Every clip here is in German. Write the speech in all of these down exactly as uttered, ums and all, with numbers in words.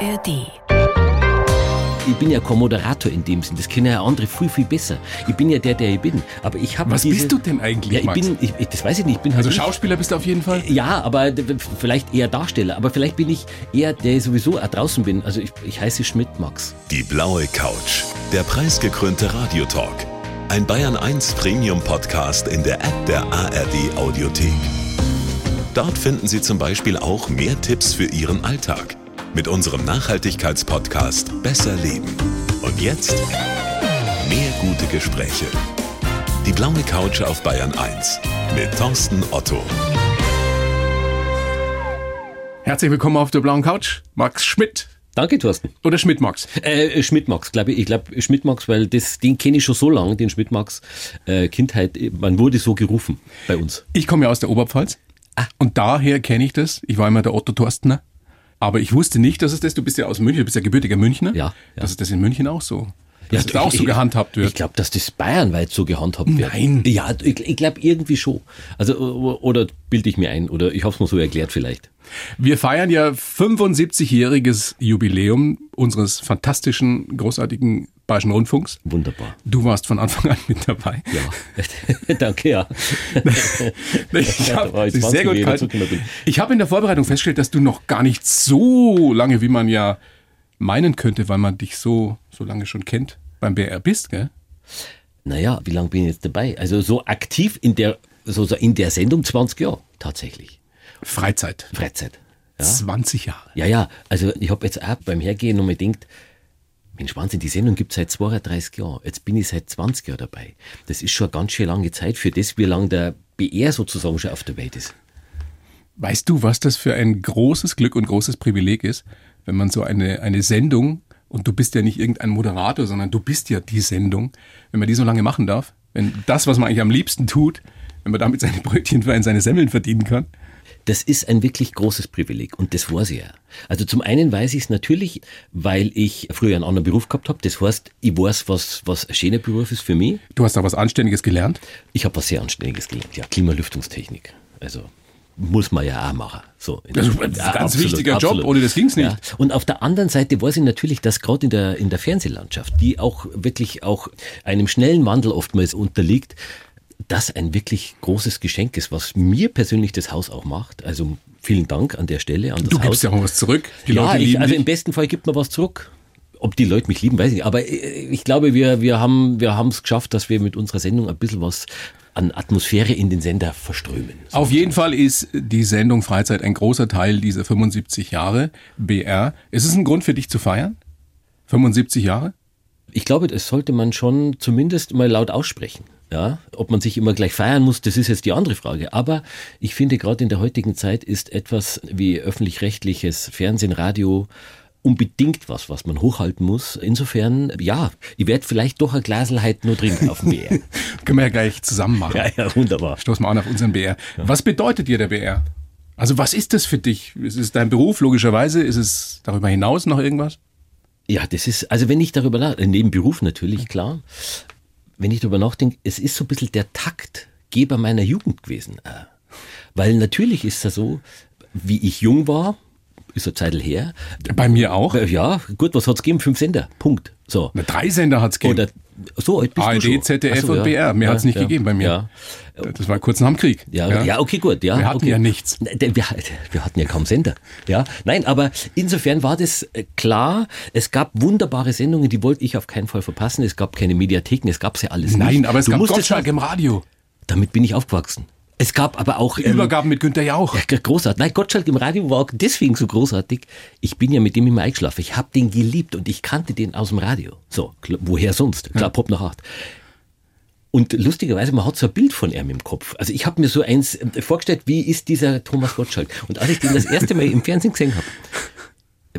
A R D. Ich bin ja kein Moderator in dem Sinn, das können ja andere viel, viel besser. Ich bin ja der, der ich bin. Aber ich habe Was diese, bist du denn eigentlich, ja, ich Max? Bin, ich, das weiß ich nicht. Ich bin halt also Schauspieler bist du auf jeden Fall? Ja, aber vielleicht eher Darsteller. Aber vielleicht bin ich eher, der ich sowieso auch draußen bin. Also ich, ich heiße Schmidt Max. Die blaue Couch, der preisgekrönte Radiotalk. Ein Bayern eins Premium-Podcast in der App der A R D Audiothek. Dort finden Sie zum Beispiel auch mehr Tipps für Ihren Alltag mit unserem Nachhaltigkeitspodcast Besser Leben. Und jetzt mehr gute Gespräche. Die blaue Couch auf Bayern eins mit Thorsten Otto. Herzlich willkommen auf der blauen Couch, Max Schmidt. Danke, Thorsten. Oder Schmidt-Max? Äh, Schmidt-Max, glaube ich. Ich glaube Schmidt-Max, weil das, den kenne ich schon so lange, den Schmidt-Max. Äh, Kindheit, man wurde so gerufen bei uns. Ich komme ja aus der Oberpfalz. Ah. Und daher kenne ich das. Ich war immer der Otto Thorstener. Aber ich wusste nicht, dass es das, du bist ja aus München, du bist ja gebürtiger Münchner, ja, ja. Dass es das in München auch so, dass ja, das auch ich, so gehandhabt wird. Ich glaube, dass das bayernweit so gehandhabt wird. Nein. Ja, ich, ich glaube irgendwie schon. Also, oder bilde ich mir ein, oder ich habe es mir so erklärt vielleicht. Wir feiern ja fünfundsiebzigjähriges Jubiläum unseres fantastischen, großartigen Bayerischen Rundfunks. Wunderbar. Du warst von Anfang an mit dabei. Ja, danke, ja. Ich habe sehr gut gehalten. Ich habe in der Vorbereitung festgestellt, dass du noch gar nicht so lange, wie man ja meinen könnte, weil man dich so, so lange schon kennt, beim B R bist, gell? Naja, wie lange bin ich jetzt dabei? Also so aktiv in der, so in der Sendung zwanzig Jahre, tatsächlich. Freizeit. Freizeit. Ja. zwanzig Jahre. Ja, ja. Also ich habe jetzt auch beim Hergehen nochmal gedacht, Mensch, Wahnsinn, die Sendung gibt es seit zweiunddreißig Jahren. Jetzt bin ich seit zwanzig Jahren dabei. Das ist schon eine ganz schön lange Zeit für das, wie lange der B R sozusagen schon auf der Welt ist. Weißt du, was das für ein großes Glück und großes Privileg ist, wenn man so eine, eine Sendung, und du bist ja nicht irgendein Moderator, sondern du bist ja die Sendung, wenn man die so lange machen darf, wenn das, was man eigentlich am liebsten tut, wenn man damit seine Brötchen, seine Semmeln verdienen kann. Das ist ein wirklich großes Privileg und das weiß ich ja. Also zum einen weiß ich es natürlich, weil ich früher einen anderen Beruf gehabt habe. Das heißt, ich weiß, was, was ein schöner Beruf ist für mich. Du hast da was Anständiges gelernt? Ich habe was sehr Anständiges gelernt, ja. Klimalüftungstechnik, also muss man ja auch machen. So, das ist ein ja, ganz absolut, wichtiger absolut. Job, ohne das ging's nicht. Ja. Und auf der anderen Seite weiß ich natürlich, dass gerade in der, in der Fernsehlandschaft, die auch wirklich auch einem schnellen Wandel oftmals unterliegt, das ein wirklich großes Geschenk ist, was mir persönlich das Haus auch macht. Also vielen Dank an der Stelle an das Haus. Du gibst ja auch was zurück. Die ja, Leute lieben ich, also im besten Fall gibt man was zurück. Ob die Leute mich lieben, weiß ich nicht. Aber ich glaube, wir, wir haben wir haben es geschafft, dass wir mit unserer Sendung ein bisschen was an Atmosphäre in den Sender verströmen. So Auf jeden Fall ist die Sendung Freizeit ein großer Teil dieser fünfundsiebzig Jahre B R. Ist es ein Grund für dich zu feiern? fünfundsiebzig Jahre? Ich glaube, das sollte man schon zumindest mal laut aussprechen. Ja, ob man sich immer gleich feiern muss, das ist jetzt die andere Frage. Aber ich finde, gerade in der heutigen Zeit ist etwas wie öffentlich-rechtliches Fernsehen, Radio unbedingt was, was man hochhalten muss. Insofern, ja, ich werde vielleicht doch ein Glasl heute nur trinken auf dem B R. Können wir ja gleich zusammen machen. Ja, ja, wunderbar. Stoßen wir an auf unseren B R. Ja. Was bedeutet dir der B R? Also was ist das für dich? Ist es dein Beruf, logischerweise? Ist es darüber hinaus noch irgendwas? Ja, das ist, also wenn ich darüber nachdenke, neben Beruf natürlich, klar. Wenn ich darüber nachdenke, es ist so ein bisschen der Taktgeber meiner Jugend gewesen. Weil natürlich ist es so, wie ich jung war, ist eine Zeit her. Bei mir auch? Ja, gut, was hat es gegeben? Fünf Sender, Punkt. So. Na, drei Sender hat es gegeben. Oder, so, bist A R D, du schon. Z D F so, und ja. B R, mehr ja, hat es nicht ja, gegeben bei mir. Ja. Das war kurz nach dem Krieg. Ja, ja. ja okay, gut. Ja, wir hatten okay. ja nichts. Wir, wir hatten ja kaum Sender. Ja, nein, aber insofern war das klar, es gab wunderbare Sendungen, die wollte ich auf keinen Fall verpassen. Es gab keine Mediatheken, es gab es ja alles Nein, nicht. aber es du gab Gottschalk im Radio. Damit bin ich aufgewachsen. Es gab aber auch... Die Übergaben ähm, mit Günter Jauch. Ja, großartig. Nein, Gottschalk im Radio war deswegen so großartig. Ich bin ja mit dem immer eingeschlafen. Ich habe den geliebt und ich kannte den aus dem Radio. So, woher sonst? Klar, ja. Pop nach acht. Und lustigerweise, man hat so ein Bild von ihm im Kopf. Also ich habe mir so eins vorgestellt, wie ist dieser Thomas Gottschalk? Und als ich den das erste Mal im Fernsehen gesehen habe...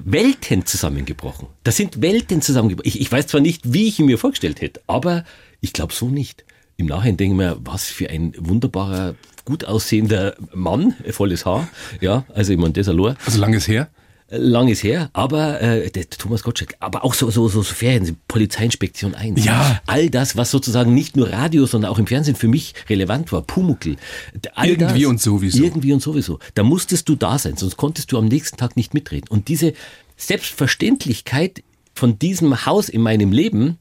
Welten zusammengebrochen. Das sind Welten zusammengebrochen. Ich, ich weiß zwar nicht, wie ich ihn mir vorgestellt hätte, aber ich glaube so nicht. Im Nachhinein denke ich mir, was für ein wunderbarer, gut aussehender Mann, volles Haar. Ja, also ich meine, das allein. Also lang ist her? Lang ist her, aber äh, der Thomas Gottschalk, aber auch so, so, so Fernsehen, Polizeiinspektion eins. Ja. All das, was sozusagen nicht nur Radio, sondern auch im Fernsehen für mich relevant war. Pumuckl. All irgendwie das, und sowieso. Irgendwie und sowieso. Da musstest du da sein, sonst konntest du am nächsten Tag nicht mitreden. Und diese Selbstverständlichkeit von diesem Haus in meinem Leben,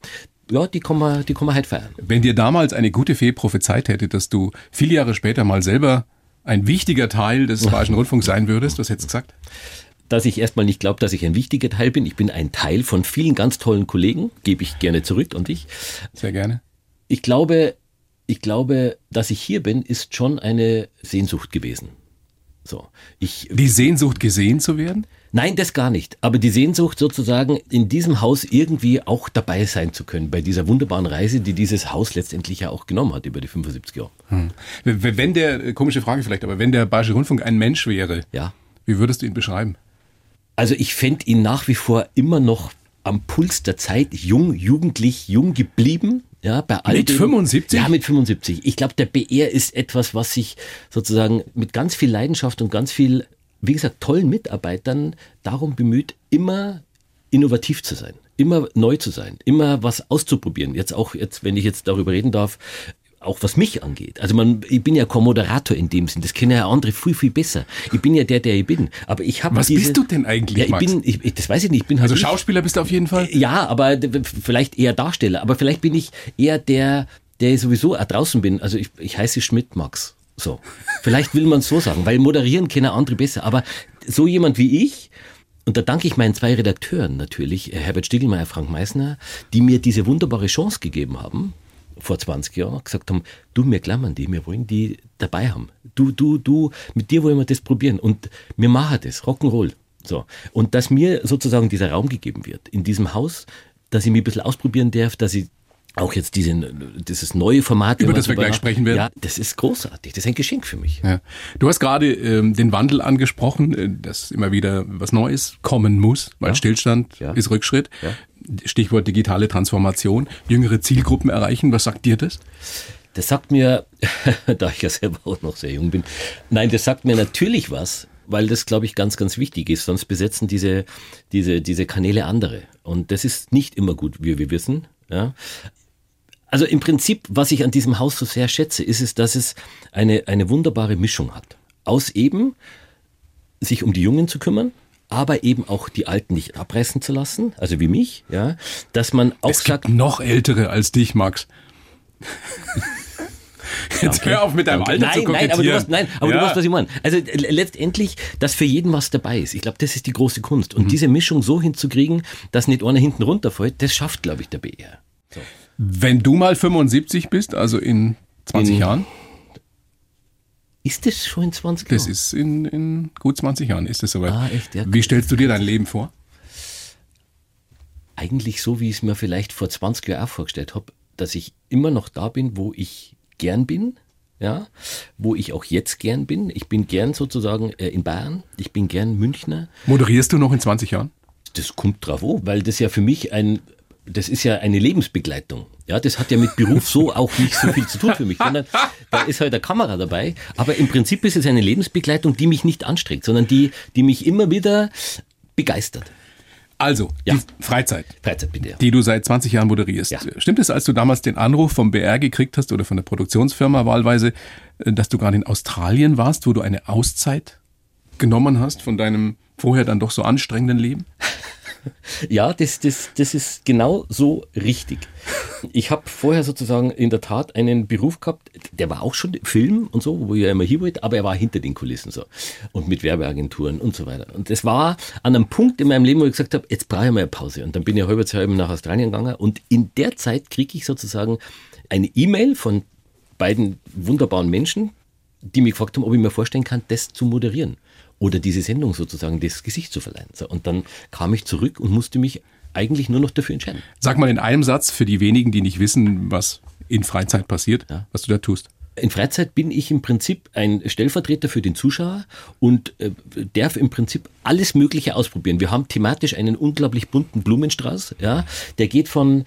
ja, die kann man, die kann man halt feiern. Wenn dir damals eine gute Fee prophezeit hätte, dass du viele Jahre später mal selber ein wichtiger Teil des Bayerischen Rundfunks sein würdest, was hättest du gesagt? Dass ich erstmal nicht glaube, dass ich ein wichtiger Teil bin. Ich bin ein Teil von vielen ganz tollen Kollegen, gebe ich gerne zurück an dich. Sehr gerne. Ich glaube, ich glaube, dass ich hier bin, ist schon eine Sehnsucht gewesen. So, ich, die Sehnsucht, gesehen zu werden? Nein, das gar nicht. Aber die Sehnsucht sozusagen, in diesem Haus irgendwie auch dabei sein zu können, bei dieser wunderbaren Reise, die dieses Haus letztendlich ja auch genommen hat über die fünfundsiebzig Jahre. Hm. Wenn der, komische Frage vielleicht, aber wenn der Bayerische Rundfunk ein Mensch wäre, ja, wie würdest du ihn beschreiben? Also ich fände ihn nach wie vor immer noch am Puls der Zeit, jung, jugendlich, jung geblieben. Ja, bei all mit dem, fünfundsiebzig? Ja, mit fünfundsiebzig. Ich glaube, der B R ist etwas, was sich sozusagen mit ganz viel Leidenschaft und ganz viel, wie gesagt, tollen Mitarbeitern darum bemüht, immer innovativ zu sein, immer neu zu sein, immer was auszuprobieren. Jetzt auch, jetzt, wenn ich jetzt darüber reden darf, auch was mich angeht. Also man, ich bin ja kein Moderator in dem Sinn. Das kennen ja andere viel, viel besser. Ich bin ja der, der ich bin. Aber ich habe. Was diese, bist du denn eigentlich, ja, ich Max? Bin, ich, das weiß ich nicht. Ich bin halt also ich, Schauspieler bist du auf jeden Fall? Ja, aber vielleicht eher Darsteller. Aber vielleicht bin ich eher der, der sowieso draußen bin. Also ich, ich heiße Schmidt Max. So. Vielleicht will man es so sagen, weil moderieren kennen andere besser. Aber so jemand wie ich, und da danke ich meinen zwei Redakteuren natürlich, Herbert Stiegelmeier, Frank Meißner, die mir diese wunderbare Chance gegeben haben, vor zwanzig Jahren gesagt haben, du, wir klammern die, wir wollen die dabei haben. Du, du, du, mit dir wollen wir das probieren und wir machen das, Rock'n'Roll. So. Und dass mir sozusagen dieser Raum gegeben wird in diesem Haus, dass ich mich ein bisschen ausprobieren darf, dass ich auch jetzt diese, dieses neue Format... Über das wir gleich sprechen werden. Ja, das ist großartig. Das ist ein Geschenk für mich. Ja. Du hast gerade ähm, den Wandel angesprochen, dass immer wieder was Neues kommen muss, weil ja. Stillstand ja. ist Rückschritt. Ja. Stichwort digitale Transformation, jüngere Zielgruppen erreichen. Was sagt dir das? Das sagt mir, da ich ja selber auch noch sehr jung bin, nein, das sagt mir natürlich was, weil das, glaube ich, ganz, ganz wichtig ist. Sonst besetzen diese, diese, diese Kanäle andere. Und das ist nicht immer gut, wie wir wissen. Ja. Also im Prinzip, was ich an diesem Haus so sehr schätze, ist es, dass es eine, eine wunderbare Mischung hat. Aus eben sich um die Jungen zu kümmern, aber eben auch die Alten nicht abreißen zu lassen, also wie mich, ja, dass man auch es sagt... Es gibt noch Ältere als dich, Max. Jetzt okay. Hör auf mit deinem Alter nein, zu kokettieren. Nein, aber, du weißt, nein, aber ja. du weißt, was ich meine. Also letztendlich, dass für jeden was dabei ist. Ich glaube, das ist die große Kunst. Und mhm. diese Mischung so hinzukriegen, dass nicht einer hinten runterfällt, das schafft, glaube ich, der B R. So. Wenn du mal fünfundsiebzig bist, also in zwanzig in, Jahren. Ist das schon in zwanzig Jahren? Das ist in, in gut zwanzig Jahren, ist das soweit. Ah, echt? Ja, wie stellst du dir dein Leben vor? Eigentlich so, wie ich es mir vielleicht vor zwanzig Jahren auch vorgestellt habe, dass ich immer noch da bin, wo ich gern bin, ja, wo ich auch jetzt gern bin. Ich bin gern sozusagen äh, in Bayern, ich bin gern Münchner. Moderierst du noch in zwanzig Jahren? Das kommt drauf an, weil das ja für mich ein... Das ist ja eine Lebensbegleitung. Ja, das hat ja mit Beruf so auch nicht so viel zu tun für mich, sondern da ist halt eine Kamera dabei. Aber im Prinzip ist es eine Lebensbegleitung, die mich nicht anstrengt, sondern die, die mich immer wieder begeistert. Also, ja. die Freizeit, Freizeit bitte, ja. die du seit zwanzig Jahren moderierst. Ja. Stimmt es, als du damals den Anruf vom B R gekriegt hast oder von der Produktionsfirma wahlweise, dass du gerade in Australien warst, wo du eine Auszeit genommen hast von deinem vorher dann doch so anstrengenden Leben? Ja, das, das, das ist genau so richtig. Ich habe vorher sozusagen in der Tat einen Beruf gehabt, der war auch schon Film und so, wo ich ja immer hier wollte, aber er war hinter den Kulissen so und mit Werbeagenturen und so weiter. Und das war an einem Punkt in meinem Leben, wo ich gesagt habe, jetzt brauche ich mal eine Pause. Und dann bin ich halber zu halb nach Australien gegangen und in der Zeit kriege ich sozusagen eine E-Mail von beiden wunderbaren Menschen, die mich gefragt haben, ob ich mir vorstellen kann, das zu moderieren. Oder diese Sendung sozusagen das Gesicht zu verleihen. So, und dann kam ich zurück und musste mich eigentlich nur noch dafür entscheiden. Sag mal in einem Satz für die wenigen, die nicht wissen, was in Freizeit passiert, ja. was du da tust. In Freizeit bin ich im Prinzip ein Stellvertreter für den Zuschauer und äh, darf im Prinzip alles Mögliche ausprobieren. Wir haben thematisch einen unglaublich bunten Blumenstrauß. Ja, der geht von...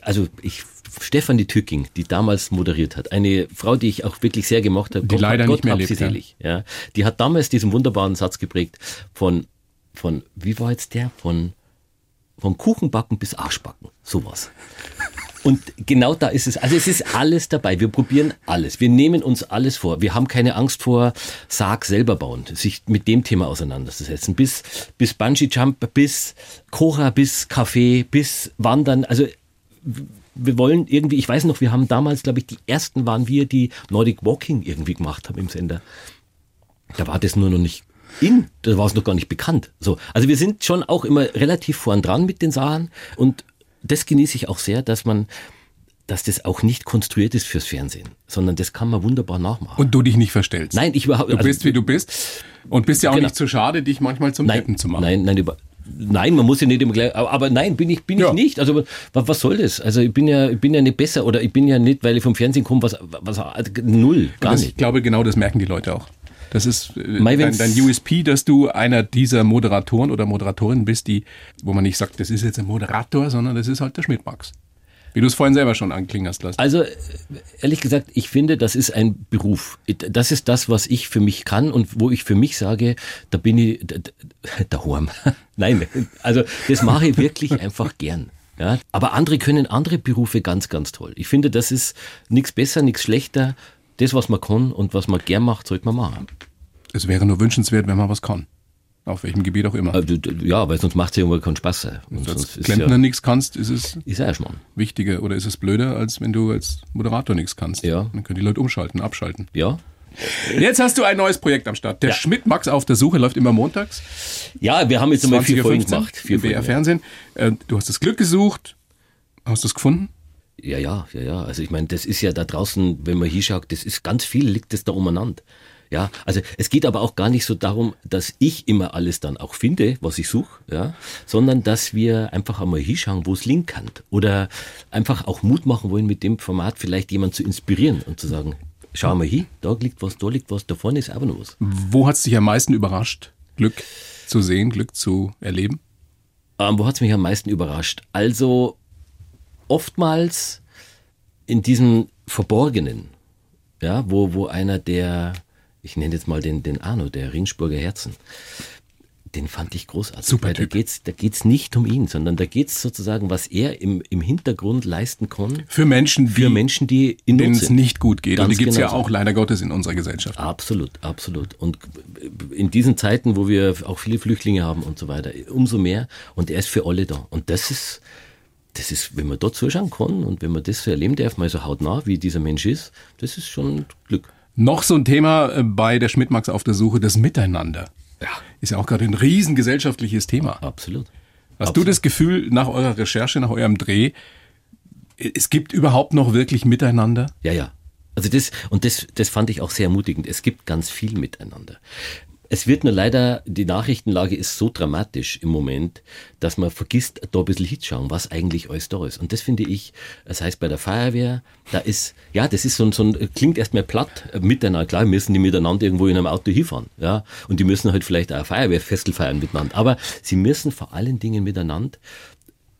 Also ich... Stefanie Tücking, die damals moderiert hat, eine Frau, die ich auch wirklich sehr gemocht habe, die Gott, leider Gott, nicht mehr lebt, selig, ja. Ja, die hat damals diesen wunderbaren Satz geprägt von, von wie war jetzt der, von vom Kuchenbacken bis Arschbacken, sowas. Und genau da ist es. Also es ist alles dabei. Wir probieren alles. Wir nehmen uns alles vor. Wir haben keine Angst vor Sarg selber bauen, sich mit dem Thema auseinanderzusetzen. Bis, bis Bungee Jump, bis Cora, bis Kaffee, bis Wandern. Also wir wollen irgendwie, ich weiß noch, wir haben damals, glaube ich, die ersten waren wir, die Nordic Walking irgendwie gemacht haben im Sender. Da war das nur noch nicht in, da war es noch gar nicht bekannt. So, also wir sind schon auch immer relativ vorn dran mit den Sachen und das genieße ich auch sehr, dass man, dass das auch nicht konstruiert ist fürs Fernsehen, sondern das kann man wunderbar nachmachen. Und du dich nicht verstellst. Nein, ich überhaupt nicht. Du bist, also, wie du bist und bist ja auch genau. nicht zu so schade, dich manchmal zum Deppen zu machen. Nein, nein, über, nein, man muss ja nicht immer gleich, aber nein, bin ich, bin ja. ich nicht. Also was soll das? Also ich bin ja, ich bin ja nicht besser oder ich bin ja nicht, weil ich vom Fernsehen komme, was, was null, gar das, nicht. Ich glaube, genau das merken die Leute auch. Das ist dein, dein U S P, dass du einer dieser Moderatoren oder Moderatorinnen bist, die, wo man nicht sagt, das ist jetzt ein Moderator, sondern das ist halt der Schmidt Max. Wie du es vorhin selber schon anklingen hast lassen. Also ehrlich gesagt, ich finde, das ist ein Beruf. Das ist das, was ich für mich kann und wo ich für mich sage, da bin ich da, da Horm. Nein, also das mache ich wirklich einfach gern. Ja? Aber andere können andere Berufe ganz, ganz toll. Ich finde, das ist nichts besser, nichts schlechter. Das, was man kann und was man gern macht, sollte man machen. Es wäre nur wünschenswert, wenn man was kann. Auf welchem Gebiet auch immer. Ja, weil sonst macht es ja irgendwann keinen Spaß. Und wenn du Klempner ja, nichts kannst, ist es ist ja wichtiger oder ist es blöder, als wenn du als Moderator nichts kannst. Ja. Dann können die Leute umschalten, abschalten. Ja. Jetzt hast du ein neues Projekt am Start. Der ja. Schmidt Max auf der Suche läuft immer montags. Ja, wir haben jetzt immer vier Folgen gemacht. Vier Folgen, Fernsehen. Ja. Du hast das Glück gesucht. Hast du es gefunden? Ja, ja, ja, ja. Also ich meine, das ist ja da draußen, wenn man hinschaut, das ist ganz viel, liegt das da umeinander. Ja, also es geht aber auch gar nicht so darum, dass ich immer alles dann auch finde, was ich suche, ja, sondern dass wir einfach einmal hinschauen, wo es liegen kann. Oder einfach auch Mut machen wollen, mit dem Format vielleicht jemanden zu inspirieren und zu sagen, schau mal hin, da liegt was, da liegt was, da vorne ist aber noch was. Wo hat es dich am meisten überrascht, Glück zu sehen, Glück zu erleben? Ähm, wo hat es mich am meisten überrascht? Also oftmals in diesem Verborgenen, ja, wo, wo einer der, ich nenne jetzt mal den, den Arno, der Ringsburger Herzen, den fand ich großartig. Super Typ. Da geht's, da geht's nicht um ihn, sondern da geht's sozusagen, was er im, im Hintergrund leisten kann. Für Menschen, für die, Menschen, die in denen es nicht gut geht. Ganz und die gibt's genau ja auch leider Gottes in unserer Gesellschaft. Absolut, absolut. Und in diesen Zeiten, wo wir auch viele Flüchtlinge haben und so weiter, umso mehr. Und er ist für alle da. Und das ist... Das ist, wenn man dort zuschauen kann und wenn man das so erleben darf, mal so hautnah, wie dieser Mensch ist, das ist schon Glück. Noch so ein Thema bei der Schmidt Max auf der Suche, das Miteinander. Ja. Ist ja auch gerade ein riesen gesellschaftliches Thema. Absolut. Hast Absolut. du das Gefühl, nach eurer Recherche, nach eurem Dreh, es gibt überhaupt noch wirklich Miteinander? Ja, ja. Also das, und das, das fand ich auch sehr ermutigend. Es gibt ganz viel Miteinander. Es wird nur leider, die Nachrichtenlage ist so dramatisch im Moment, dass man vergisst, da ein bisschen hinschauen, was eigentlich alles da ist. Und das finde ich, das heißt bei der Feuerwehr, da ist, ja, das ist so ein, so ein klingt erstmal platt, miteinander, klar, müssen die miteinander irgendwo in einem Auto hinfahren, ja. Und die müssen halt vielleicht auch ein Feuerwehrfestl feiern miteinander. Aber sie müssen vor allen Dingen miteinander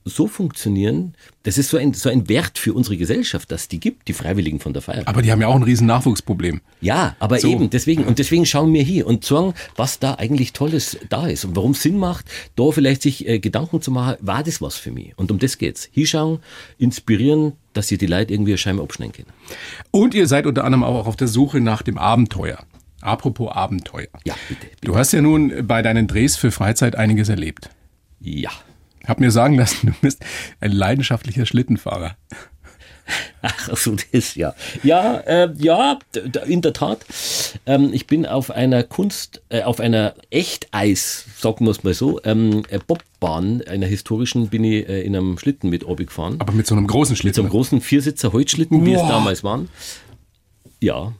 so funktionieren, das ist so ein, so ein Wert für unsere Gesellschaft, dass die gibt, die Freiwilligen von der Feuerwehr. Aber die haben ja auch ein riesen Nachwuchsproblem. Ja, aber so. eben, deswegen, und deswegen schauen wir hier und sagen, was da eigentlich Tolles da ist und warum es Sinn macht, da vielleicht sich äh, Gedanken zu machen, war das was für mich? Und um das geht's. Hinschauen, inspirieren, dass ihr die Leute irgendwie eine Scheibe abschneiden können. Und ihr seid unter anderem auch auf der Suche nach dem Abenteuer. Apropos Abenteuer. Ja, bitte. bitte. Du hast ja nun bei deinen Drehs für Freizeit einiges erlebt. Ja. Hab mir sagen lassen, du bist ein leidenschaftlicher Schlittenfahrer. Ach so, das ja. Ja, äh, ja, in der Tat. Ähm, ich bin auf einer Kunst, äh, auf einer Echteis, sagen wir es mal so, ähm, Bobbahn, einer historischen, bin ich äh, in einem Schlitten mit Obi gefahren. Aber mit so einem großen Schlitten? Mit so einem großen Viersitzer Holzschlitten, wow. wie es damals waren. Ja,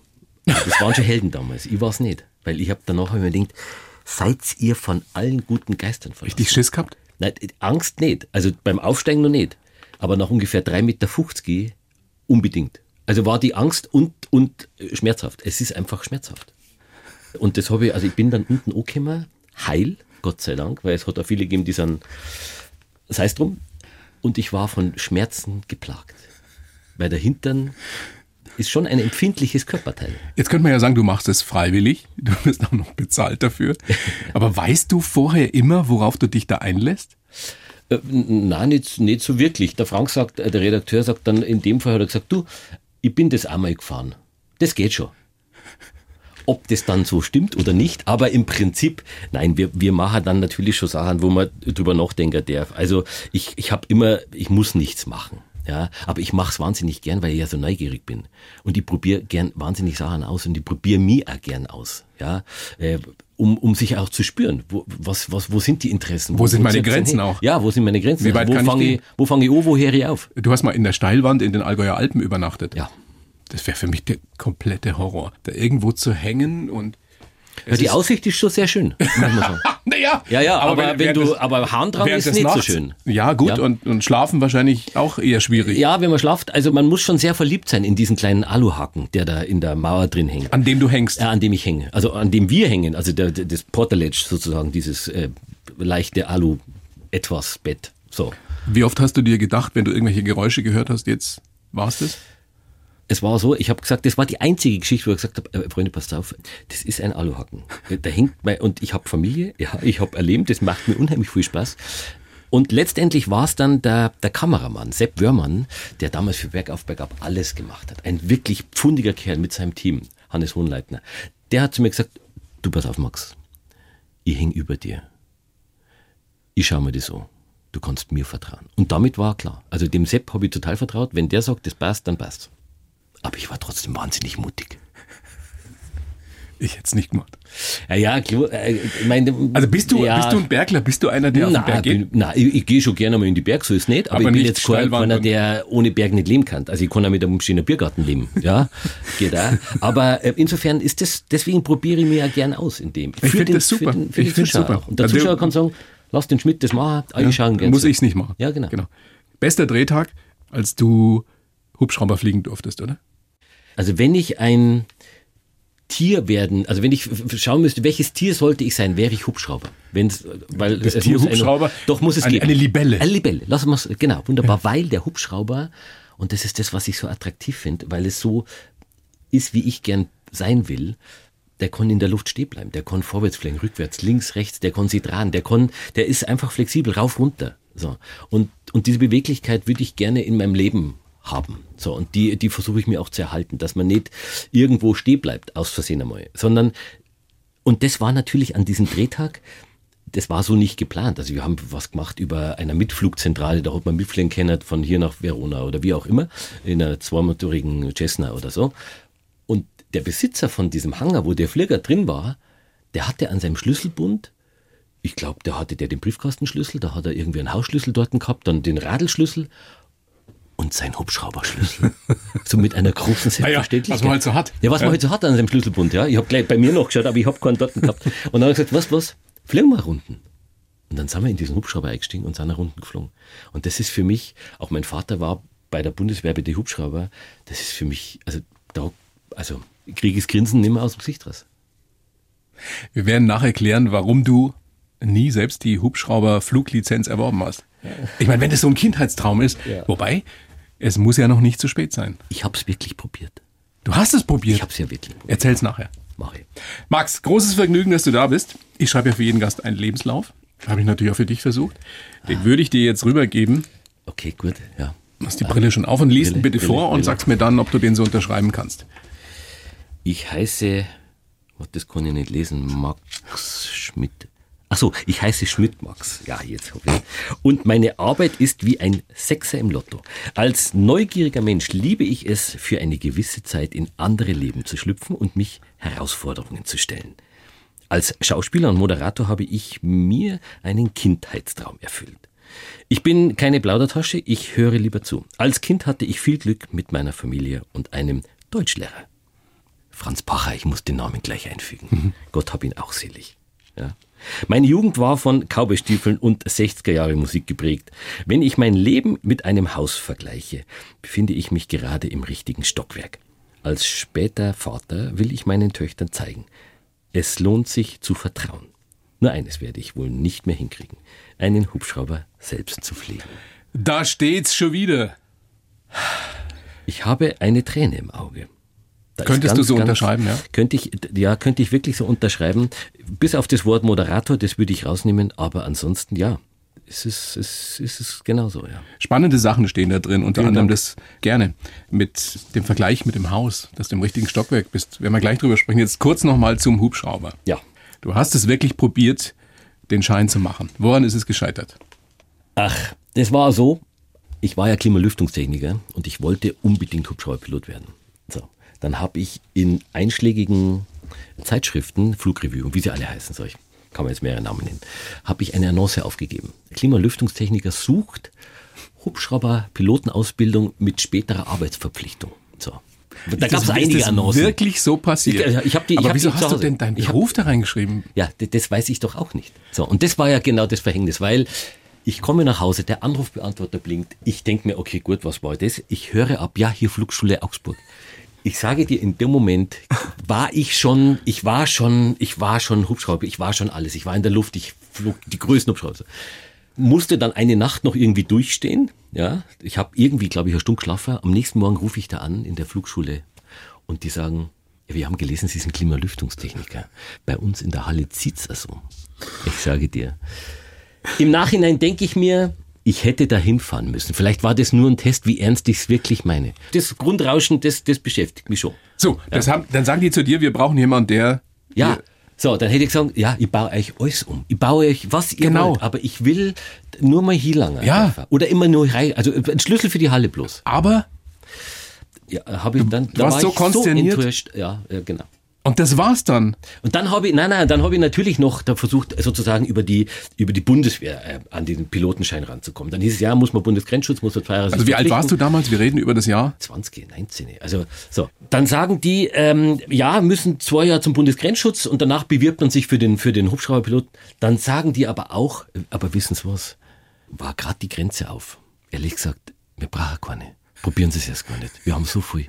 das waren schon Helden damals. Ich war es nicht, weil ich habe danach immer gedacht, seid ihr von allen guten Geistern verlassen? Richtig Schiss gehabt? Nein, Angst nicht. Also beim Aufsteigen noch nicht. Aber nach ungefähr drei Komma fünfzig Meter unbedingt. Also war die Angst und, und schmerzhaft. Es ist einfach schmerzhaft. Und das habe ich, also ich bin dann unten angekommen, heil, Gott sei Dank, weil es hat auch viele gegeben, die sind, sei es drum. Und ich war von Schmerzen geplagt. Weil der Hintern ist schon ein empfindliches Körperteil. Jetzt könnte man ja sagen, du machst es freiwillig, du bist auch noch bezahlt dafür. Aber weißt du vorher immer, worauf du dich da einlässt? Äh, nein, nicht, nicht so wirklich. Der Frank sagt, der Redakteur sagt dann, in dem Fall hat er gesagt, du, ich bin das einmal gefahren. Das geht schon. Ob das dann so stimmt oder nicht, aber im Prinzip, nein, wir, wir machen dann natürlich schon Sachen, wo man drüber nachdenken darf. Also ich, ich habe immer, ich muss nichts machen. Ja, aber ich mache es wahnsinnig gern, weil ich ja so neugierig bin. Und ich probiere gern wahnsinnig Sachen aus und ich probiere mich auch gern aus. Ja, äh, um, um sich auch zu spüren. Wo, was, was, wo sind die Interessen? Wo, wo sind meine Grenzen auch? Ja, wo sind meine Grenzen? Wie weit also, wo fange ich, ich, fang ich an, wo höre ich auf? Du hast mal in der Steilwand in den Allgäuer Alpen übernachtet. Ja. Das wäre für mich der komplette Horror, da irgendwo zu hängen und... Ja, die Aussicht ist schon sehr schön. Naja, ja, ja, aber, aber wenn, wenn du, aber Hahn dran ist nicht Nachts, so schön. Ja, gut, ja. Und, und schlafen wahrscheinlich auch eher schwierig. Ja, wenn man schlaft, also man muss schon sehr verliebt sein in diesen kleinen Aluhaken, der da in der Mauer drin hängt. An dem du hängst. Ja, an dem ich hänge. Also an dem wir hängen, also der, der, das Portaledge sozusagen, dieses äh, leichte Alu-Etwas-Bett. So. Wie oft hast du dir gedacht, wenn du irgendwelche Geräusche gehört hast, jetzt war's das? Es war so, ich habe gesagt, das war die einzige Geschichte, wo ich gesagt habe, äh, Freunde, passt auf, das ist ein Aluhaken. Da hängt mein, und ich habe Familie, ja, ich habe erlebt, das macht mir unheimlich viel Spaß. Und letztendlich war es dann der, der Kameramann, Sepp Wörmann, der damals für Bergauf-Bergab alles gemacht hat. Ein wirklich pfundiger Kerl mit seinem Team, Hannes Hohenleitner. Der hat zu mir gesagt, du pass auf, Max, ich häng über dir. Ich schau mir das an. Du kannst mir vertrauen. Und damit war klar. Also dem Sepp habe ich total vertraut. Wenn der sagt, das passt, dann passt. Aber ich war trotzdem wahnsinnig mutig. Ich hätte es nicht gemacht. Ja, ja, klar. Meine, also bist du, ja, bist du ein Bergler? Bist du einer, der na, auf den Berg geht? Nein, ich, ich gehe schon gerne mal in die Berg, so ist es nicht. Aber, aber ich bin jetzt kein, einer, der ohne Berg nicht leben kann. Also ich kann auch mit einem umstehenden Biergarten leben. Ja, geht auch. Aber äh, insofern ist das, deswegen probiere ich mich ja gern aus in dem. Ich finde das super. Für den, für ich finde super. Auch. Und der also, Zuschauer kann sagen, lass den Schmidt das machen, alle ja, schauen gerne. Muss ich es nicht machen. Ja, genau. genau. Bester Drehtag, als du Hubschrauber fliegen durftest, oder? Also wenn ich ein Tier werden, also wenn ich schauen müsste, welches Tier sollte ich sein, wäre ich Hubschrauber. Wenn's, weil das Tier Hubschrauber? Doch, muss es eine, geben. Eine Libelle. Eine Libelle, lassen wir es, genau, wunderbar, ja. Weil der Hubschrauber, und das ist das, was ich so attraktiv finde, weil es so ist, wie ich gern sein will, der kann in der Luft stehen bleiben, der kann vorwärts fliegen, rückwärts, links, rechts, der kann sich drehen, der kann, der ist einfach flexibel, rauf, runter. So. Und, und diese Beweglichkeit würde ich gerne in meinem Leben haben. So, und die, die versuche ich mir auch zu erhalten, dass man nicht irgendwo stehen bleibt, aus Versehen einmal, sondern, und das war natürlich an diesem Drehtag, das war so nicht geplant. Also wir haben was gemacht über einer Mitflugzentrale, da hat man mitfliegen können von hier nach Verona oder wie auch immer, in einer zweimotorigen Cessna oder so. Und der Besitzer von diesem Hangar, wo der Flieger drin war, der hatte an seinem Schlüsselbund, ich glaube, da hatte der den Briefkastenschlüssel, da hat er irgendwie einen Hausschlüssel dort gehabt, dann den Radlschlüssel, und sein Hubschrauberschlüssel. So mit einer großen Selbstverständlichkeit. Ja, was man halt so hat. Ja, was man ja. halt so hat an seinem Schlüsselbund. Ja, ich habe gleich bei mir noch geschaut, aber ich habe keinen dort gehabt. Und dann habe ich gesagt, was, was, fliegen wir runden. Und dann sind wir in diesen Hubschrauber eingestiegen und sind nach unten geflogen. Und das ist für mich, auch mein Vater war bei der Bundeswehr bei den Hubschrauber, das ist für mich, also da also, kriege ich das Grinsen nicht mehr aus dem Gesicht raus. Wir werden nachher klären, warum du nie selbst die Hubschrauberfluglizenz erworben hast. Ja. Ich meine, wenn das so ein Kindheitstraum ist, ja. Wobei... Es muss ja noch nicht zu spät sein. Ich habe es wirklich probiert. Du hast es probiert? Ich habe es ja wirklich probiert. Erzähl's nachher. Mach ich. Max, großes Vergnügen, dass du da bist. Ich schreibe ja für jeden Gast einen Lebenslauf. Habe ich natürlich auch für dich versucht. Den ah. würde ich dir jetzt rübergeben. Okay, gut, ja. Machst die ah. Brille schon auf und liest ihn bitte Brille, vor Brille. Und sagst mir dann, ob du den so unterschreiben kannst. Ich heiße, oh, das kann ich nicht lesen, Max Schmidt. Ach so, ich heiße Schmidt Max. Ja, jetzt habe ich. Und meine Arbeit ist wie ein Sechser im Lotto. Als neugieriger Mensch liebe ich es, für eine gewisse Zeit in andere Leben zu schlüpfen und mich Herausforderungen zu stellen. Als Schauspieler und Moderator habe ich mir einen Kindheitstraum erfüllt. Ich bin keine Plaudertasche, ich höre lieber zu. Als Kind hatte ich viel Glück mit meiner Familie und einem Deutschlehrer. Franz Pacher, ich muss den Namen gleich einfügen. Mhm. Gott hab ihn auch selig. Ja. Meine Jugend war von Cowboystiefeln und sechziger-Jahre-Musik geprägt. Wenn ich mein Leben mit einem Haus vergleiche, befinde ich mich gerade im richtigen Stockwerk. Als später Vater will ich meinen Töchtern zeigen, es lohnt sich zu vertrauen. Nur eines werde ich wohl nicht mehr hinkriegen, einen Hubschrauber selbst zu fliegen. Da steht's schon wieder. Ich habe eine Träne im Auge. Da Könntest ganz, du so ganz, unterschreiben, ja? Könnte ich, ja, könnte ich wirklich so unterschreiben. Bis auf das Wort Moderator, das würde ich rausnehmen, aber ansonsten ja. Es ist, es ist, ist genauso, ja. Spannende Sachen stehen da drin, unter Vielen anderem Dank. Das gerne mit dem Vergleich mit dem Haus, dass du im richtigen Stockwerk bist. Werden wir gleich drüber sprechen. Jetzt kurz nochmal zum Hubschrauber. Ja. Du hast es wirklich probiert, den Schein zu machen. Woran ist es gescheitert? Ach, das war so. Ich war ja Klimalüftungstechniker und ich wollte unbedingt Hubschrauberpilot werden. So, dann habe ich in einschlägigen Zeitschriften, Flugrevue und wie sie alle heißen, solche, kann man jetzt mehrere Namen nennen, habe ich eine Annonce aufgegeben. Klimalüftungstechniker sucht Hubschrauberpilotenausbildung mit späterer Arbeitsverpflichtung. So. Da gab es einige Annoncen. Ist das wirklich so passiert? Ich, ich hab die, Aber ich wieso hab die hast du denn deinen Beruf hab, da reingeschrieben? Ja, das, das weiß ich doch auch nicht. So, und das war ja genau das Verhängnis, weil ich komme nach Hause, der Anrufbeantworter blinkt, ich denke mir, okay, gut, was war das? Ich höre ab, ja, hier Flugschule Augsburg. Ich sage dir, in dem Moment war ich schon, ich war schon, ich war schon Hubschrauber, ich war schon alles. Ich war in der Luft, ich flog die größten Hubschrauber. Musste dann eine Nacht noch irgendwie durchstehen. Ja, ich habe irgendwie, glaube ich, eine Stunde geschlafen. Am nächsten Morgen rufe ich da an in der Flugschule und die sagen, wir haben gelesen, Sie sind Klimalüftungstechniker. Bei uns in der Halle zieht's also. Ich sage dir. Im Nachhinein denke ich mir, ich hätte da hinfahren müssen. Vielleicht war das nur ein Test, wie ernst ich es wirklich meine. Das Grundrauschen, das, das beschäftigt mich schon. So, das ja. haben, dann sagen die zu dir, wir brauchen jemanden, der... Ja, so, dann hätte ich gesagt, ja, ich baue euch alles um. Ich baue euch, was ihr genau. wollt, aber ich will nur mal hier lang. Ja. Oder immer nur rein, also ein Schlüssel für die Halle bloß. Aber? Ja, habe ich dann... Du warst da war so konsterniert. So enttäuscht. Ja, ja, genau. Und das war's dann. Und dann habe ich, nein, nein, dann habe ich natürlich noch da versucht, sozusagen über die über die Bundeswehr äh, an den Pilotenschein ranzukommen. Dann hieß es, ja, muss man Bundesgrenzschutz, muss man zwei Jahre. Also wie alt warst du damals? Wir reden über das Jahr zwanzig, neunzehn. Also so, dann sagen die, ähm, ja, müssen zwei Jahre zum Bundesgrenzschutz und danach bewirbt man sich für den für den Hubschrauberpilot. Dann sagen die aber auch, aber wissen Sie was? War gerade die Grenze auf. Ehrlich gesagt, wir brauchen keine. Probieren Sie es erst gar nicht. Wir haben so viel.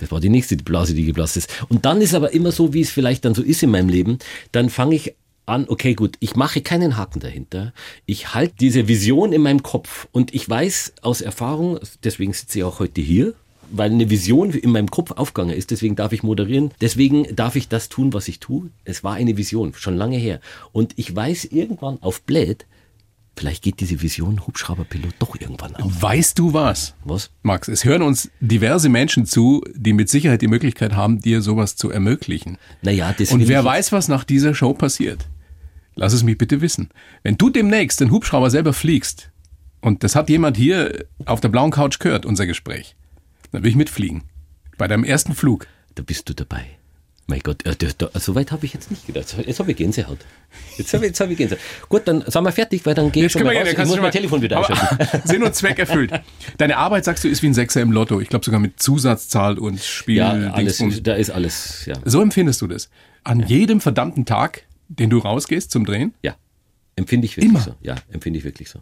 Das war die nächste Blase, die geplatzt ist. Und dann ist aber immer so, wie es vielleicht dann so ist in meinem Leben, dann fange ich an, okay, gut, ich mache keinen Haken dahinter. Ich halte diese Vision in meinem Kopf. Und ich weiß aus Erfahrung, deswegen sitze ich auch heute hier, weil eine Vision in meinem Kopf aufgegangen ist, deswegen darf ich moderieren, deswegen darf ich das tun, was ich tue. Es war eine Vision, schon lange her. Und ich weiß irgendwann auf Blät, vielleicht geht diese Vision Hubschrauberpilot doch irgendwann auf. Weißt du was? Was? Max, es hören uns diverse Menschen zu, die mit Sicherheit die Möglichkeit haben, dir sowas zu ermöglichen. Naja, das Und wer weiß, was nach dieser Show passiert? Lass es mich bitte wissen. Wenn du demnächst den Hubschrauber selber fliegst, und das hat jemand hier auf der blauen Couch gehört, unser Gespräch, dann will ich mitfliegen. Bei deinem ersten Flug. Da bist du dabei. Mein Gott, so weit habe ich jetzt nicht gedacht. Jetzt habe ich Gänsehaut. Jetzt habe ich, jetzt habe ich Gänsehaut. Gut, dann sind wir fertig, weil dann gehe ich schon mal raus. Ich muss mein Telefon wieder einschalten. Sinn und Zweck erfüllt. Deine Arbeit, sagst du, ist wie ein Sechser im Lotto. Ich glaube sogar mit Zusatzzahl und Spiel. Ja, alles, da ist alles. Ja. So empfindest du das? An ja. jedem verdammten Tag, den du rausgehst zum Drehen? Ja, empfinde ich wirklich Immer. so. Ja, empfinde ich wirklich so.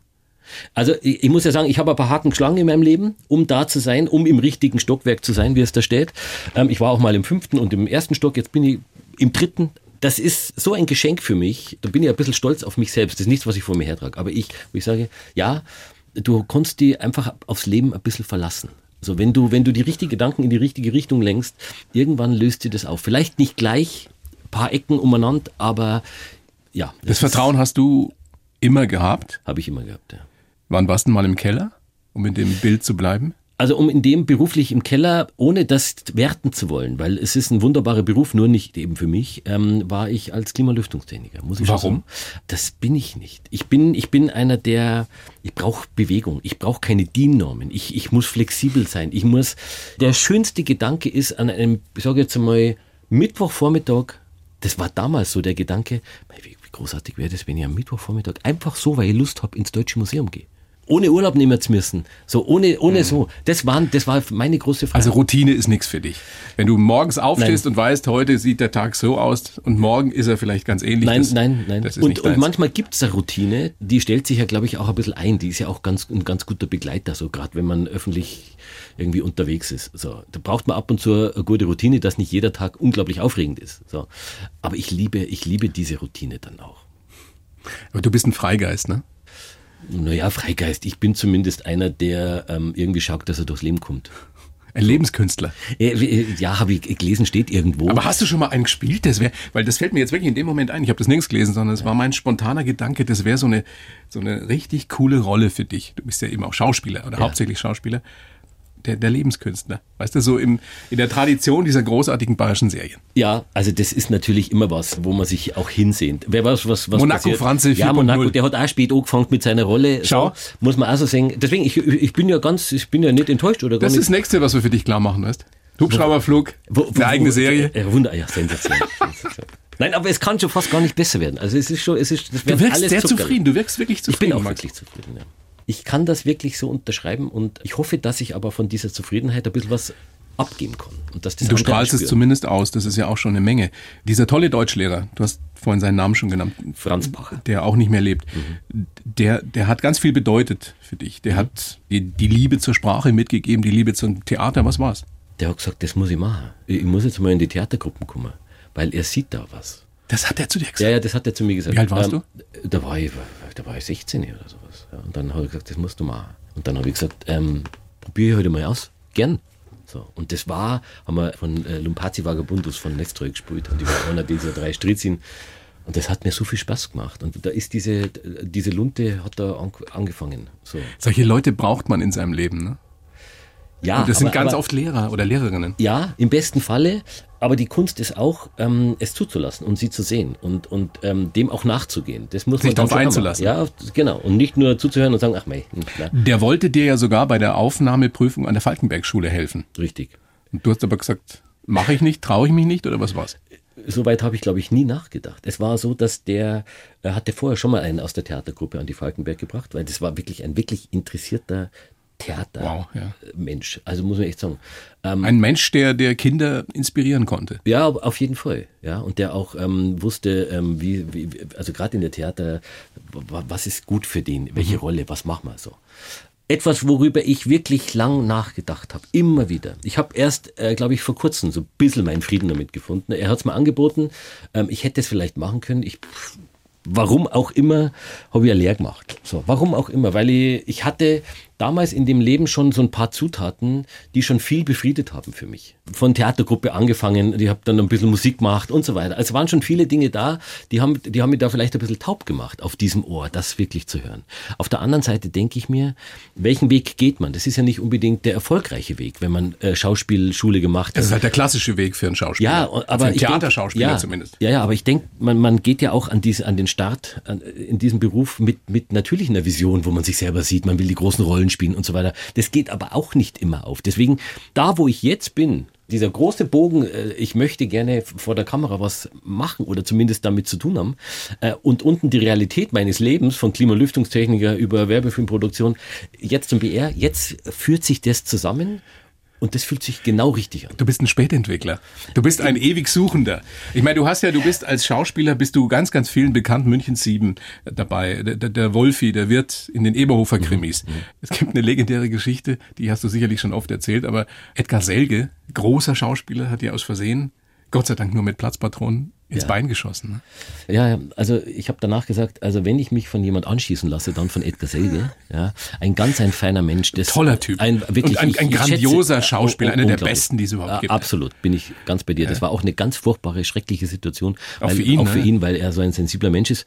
Also ich, ich muss ja sagen, ich habe ein paar Haken geschlagen in meinem Leben, um da zu sein, um im richtigen Stockwerk zu sein, wie es da steht. Ähm, ich war auch mal im fünften und im ersten Stock, jetzt bin ich im dritten. Das ist so ein Geschenk für mich. Da bin ich ein bisschen stolz auf mich selbst. Das ist nichts, was ich vor mir hertrage. Aber ich, wo ich sage, ja, du kannst dich einfach aufs Leben ein bisschen verlassen. So, also wenn du, wenn du die richtigen Gedanken in die richtige Richtung lenkst, irgendwann löst dir das auf. Vielleicht nicht gleich ein paar Ecken umeinander, aber ja. Das, das Vertrauen ist, hast du immer gehabt? Habe ich immer gehabt, ja. Wann warst du mal im Keller, um in dem Bild zu bleiben? Also um in dem beruflich im Keller, ohne das werten zu wollen, weil es ist ein wunderbarer Beruf, nur nicht eben für mich, ähm, war ich als Klimalüftungstechniker. Muss ich Warum? Sagen. Das bin ich nicht. Ich bin, ich bin einer, der, ich brauche Bewegung, ich brauche keine D I N-Normen, ich, ich muss flexibel sein, ich muss, der schönste Gedanke ist an einem, ich sage jetzt einmal, Mittwochvormittag, das war damals so der Gedanke, wie großartig wäre das, wenn ich am Mittwochvormittag einfach so, weil ich Lust habe, ins Deutsche Museum gehe. Ohne Urlaub nehmen zu müssen. So, ohne, ohne mhm. so. Das waren, das war meine große Frage. Also Routine ist nichts für dich. Wenn du morgens aufstehst nein. und weißt, heute sieht der Tag so aus und morgen ist er vielleicht ganz ähnlich. Nein, das, nein, nein. Das ist und, nicht und manchmal gibt es eine Routine, die stellt sich ja, glaube ich, auch ein bisschen ein. Die ist ja auch ganz, ein ganz guter Begleiter, so gerade wenn man öffentlich irgendwie unterwegs ist. So, da braucht man ab und zu eine gute Routine, dass nicht jeder Tag unglaublich aufregend ist. So. Aber ich liebe, ich liebe diese Routine dann auch. Aber du bist ein Freigeist, ne? Naja, Freigeist. Ich bin zumindest einer, der ähm, irgendwie schaut, dass er durchs Leben kommt. Ein Lebenskünstler. Ja, habe ich gelesen, steht irgendwo. Aber hast du schon mal einen gespielt? Das wäre, weil das fällt mir jetzt wirklich in dem Moment ein. Ich habe das nirgends gelesen, sondern es war mein spontaner Gedanke, das wäre so eine, so eine richtig coole Rolle für dich. Du bist ja eben auch Schauspieler oder ja. hauptsächlich Schauspieler. Der, der Lebenskünstler. Weißt du, so im, in der Tradition dieser großartigen bayerischen Serien. Ja, also das ist natürlich immer was, wo man sich auch hinsehnt. Wer weiß, was, was Monaco passiert. Franzi, ja, Monaco, der hat auch spät angefangen mit seiner Rolle. Schau. So, muss man auch so sagen. Deswegen, ich, ich bin ja ganz, ich bin ja nicht enttäuscht. Oder gar das nicht. Ist das Nächste, was wir für dich klar machen, weißt du? Hubschrauberflug, wo, wo, eine eigene wo, Serie. Äh, Wunder, ja, Sensation. Nein, aber es kann schon fast gar nicht besser werden. Also es ist schon, es ist, das Du wirkst alles sehr Zucker. Zufrieden, du wirkst wirklich zufrieden. Ich bin auch Max. Wirklich zufrieden, ja. Ich kann das wirklich so unterschreiben und ich hoffe, dass ich aber von dieser Zufriedenheit ein bisschen was abgeben kann. Und dass das du strahlst es zumindest aus, das ist ja auch schon eine Menge. Dieser tolle Deutschlehrer, du hast vorhin seinen Namen schon genannt. Franz Pacher. Der auch nicht mehr lebt. Mhm. Der, der hat ganz viel bedeutet für dich. Der hat die, die Liebe zur Sprache mitgegeben, die Liebe zum Theater. Was war's? Der hat gesagt, das muss ich machen. Ich muss jetzt mal in die Theatergruppen kommen, weil er sieht da was. Das hat er zu dir gesagt? Ja, ja, das hat er zu mir gesagt. Wie alt warst ähm, du? Da war, ich, da war ich sechzehn oder sowas. Ja, und dann habe ich gesagt, das musst du machen. Und dann habe ich gesagt, ähm, probiere ich heute mal aus. Gern. So, und das war, haben wir von äh, Lumpazi Vagabundus von Nestroy gespielt und über einer dieser drei Stritzchen. Und das hat mir so viel Spaß gemacht. Und da ist diese, diese Lunte hat da an, angefangen. So. Solche Leute braucht man in seinem Leben, ne? Ja, und das aber, sind ganz aber, oft Lehrer oder Lehrerinnen. Ja, im besten Falle. Aber die Kunst ist auch, ähm, es zuzulassen und sie zu sehen und, und ähm, dem auch nachzugehen. Das muss Sich man darauf einzulassen. Ja, genau. Und nicht nur zuzuhören und sagen, ach mei. Na. Der wollte dir ja sogar bei der Aufnahmeprüfung an der Falkenberg-Schule helfen. Richtig. Und du hast aber gesagt, mache ich nicht, traue ich mich nicht oder was war's? Soweit habe ich, glaube ich, nie nachgedacht. Es war so, dass der, er hatte vorher schon mal einen aus der Theatergruppe an die Falkenberg gebracht, weil das war wirklich ein wirklich interessierter Theatermensch, wow, ja. Also muss man echt sagen. Ähm, Ein Mensch, der, der Kinder inspirieren konnte. Ja, auf jeden Fall. Ja, und der auch ähm, wusste, ähm, wie, wie, also gerade in der Theater, was ist gut für den, welche mhm. Rolle, was machen wir so. Etwas, worüber ich wirklich lang nachgedacht habe, immer wieder. Ich habe erst, äh, glaube ich, vor kurzem so ein bisschen meinen Frieden damit gefunden. Er hat es mir angeboten, ähm, ich hätte es vielleicht machen können, ich... Warum auch immer, habe ich ja leer gemacht. So, warum auch immer, weil ich, ich hatte damals in dem Leben schon so ein paar Zutaten, die schon viel befriedet haben für mich. Von Theatergruppe angefangen, ich habe dann ein bisschen Musik gemacht und so weiter. Also waren schon viele Dinge da, die haben, die haben mich da vielleicht ein bisschen taub gemacht, auf diesem Ohr, das wirklich zu hören. Auf der anderen Seite denke ich mir, welchen Weg geht man? Das ist ja nicht unbedingt der erfolgreiche Weg, wenn man äh, Schauspielschule gemacht hat. Das ist halt der klassische Weg für einen Schauspieler. Ja, aber für einen Theaterschauspieler ja, zumindest. Ja, ja, aber ich denke, man, man geht ja auch an, diese, an den Start in diesem Beruf mit, mit natürlich einer Vision, wo man sich selber sieht, man will die großen Rollen spielen und so weiter. Das geht aber auch nicht immer auf. Deswegen, da wo ich jetzt bin, dieser große Bogen, ich möchte gerne vor der Kamera was machen oder zumindest damit zu tun haben und unten die Realität meines Lebens von Klimalüftungstechniker über Werbefilmproduktion, jetzt zum B R, jetzt führt sich das zusammen. Und das fühlt sich genau richtig an. Du bist ein Spätentwickler. Du bist ein ewig Suchender. Ich meine, du hast ja, du bist als Schauspieler, bist du ganz, ganz vielen bekannten München sieben dabei. Der, der Wolfi, der Wirt in den Eberhofer-Krimis. Mhm. Es gibt eine legendäre Geschichte, die hast du sicherlich schon oft erzählt, aber Edgar Selge, großer Schauspieler, hat dir aus Versehen, Gott sei Dank nur mit Platzpatronen, ins ja. Bein geschossen. Ne? Ja, also ich habe danach gesagt, also wenn ich mich von jemand anschießen lasse, dann von Edgar Selge. Ja, ein ganz, ein feiner Mensch. Das toller Typ. Ein, wirklich, und ein, ein grandioser schätze, Schauspieler, einer der besten, die es überhaupt gibt. Absolut, bin ich ganz bei dir. Das war auch eine ganz furchtbare, schreckliche Situation. Auch weil, für ihn. Auch ne? für ihn, weil er so ein sensibler Mensch ist.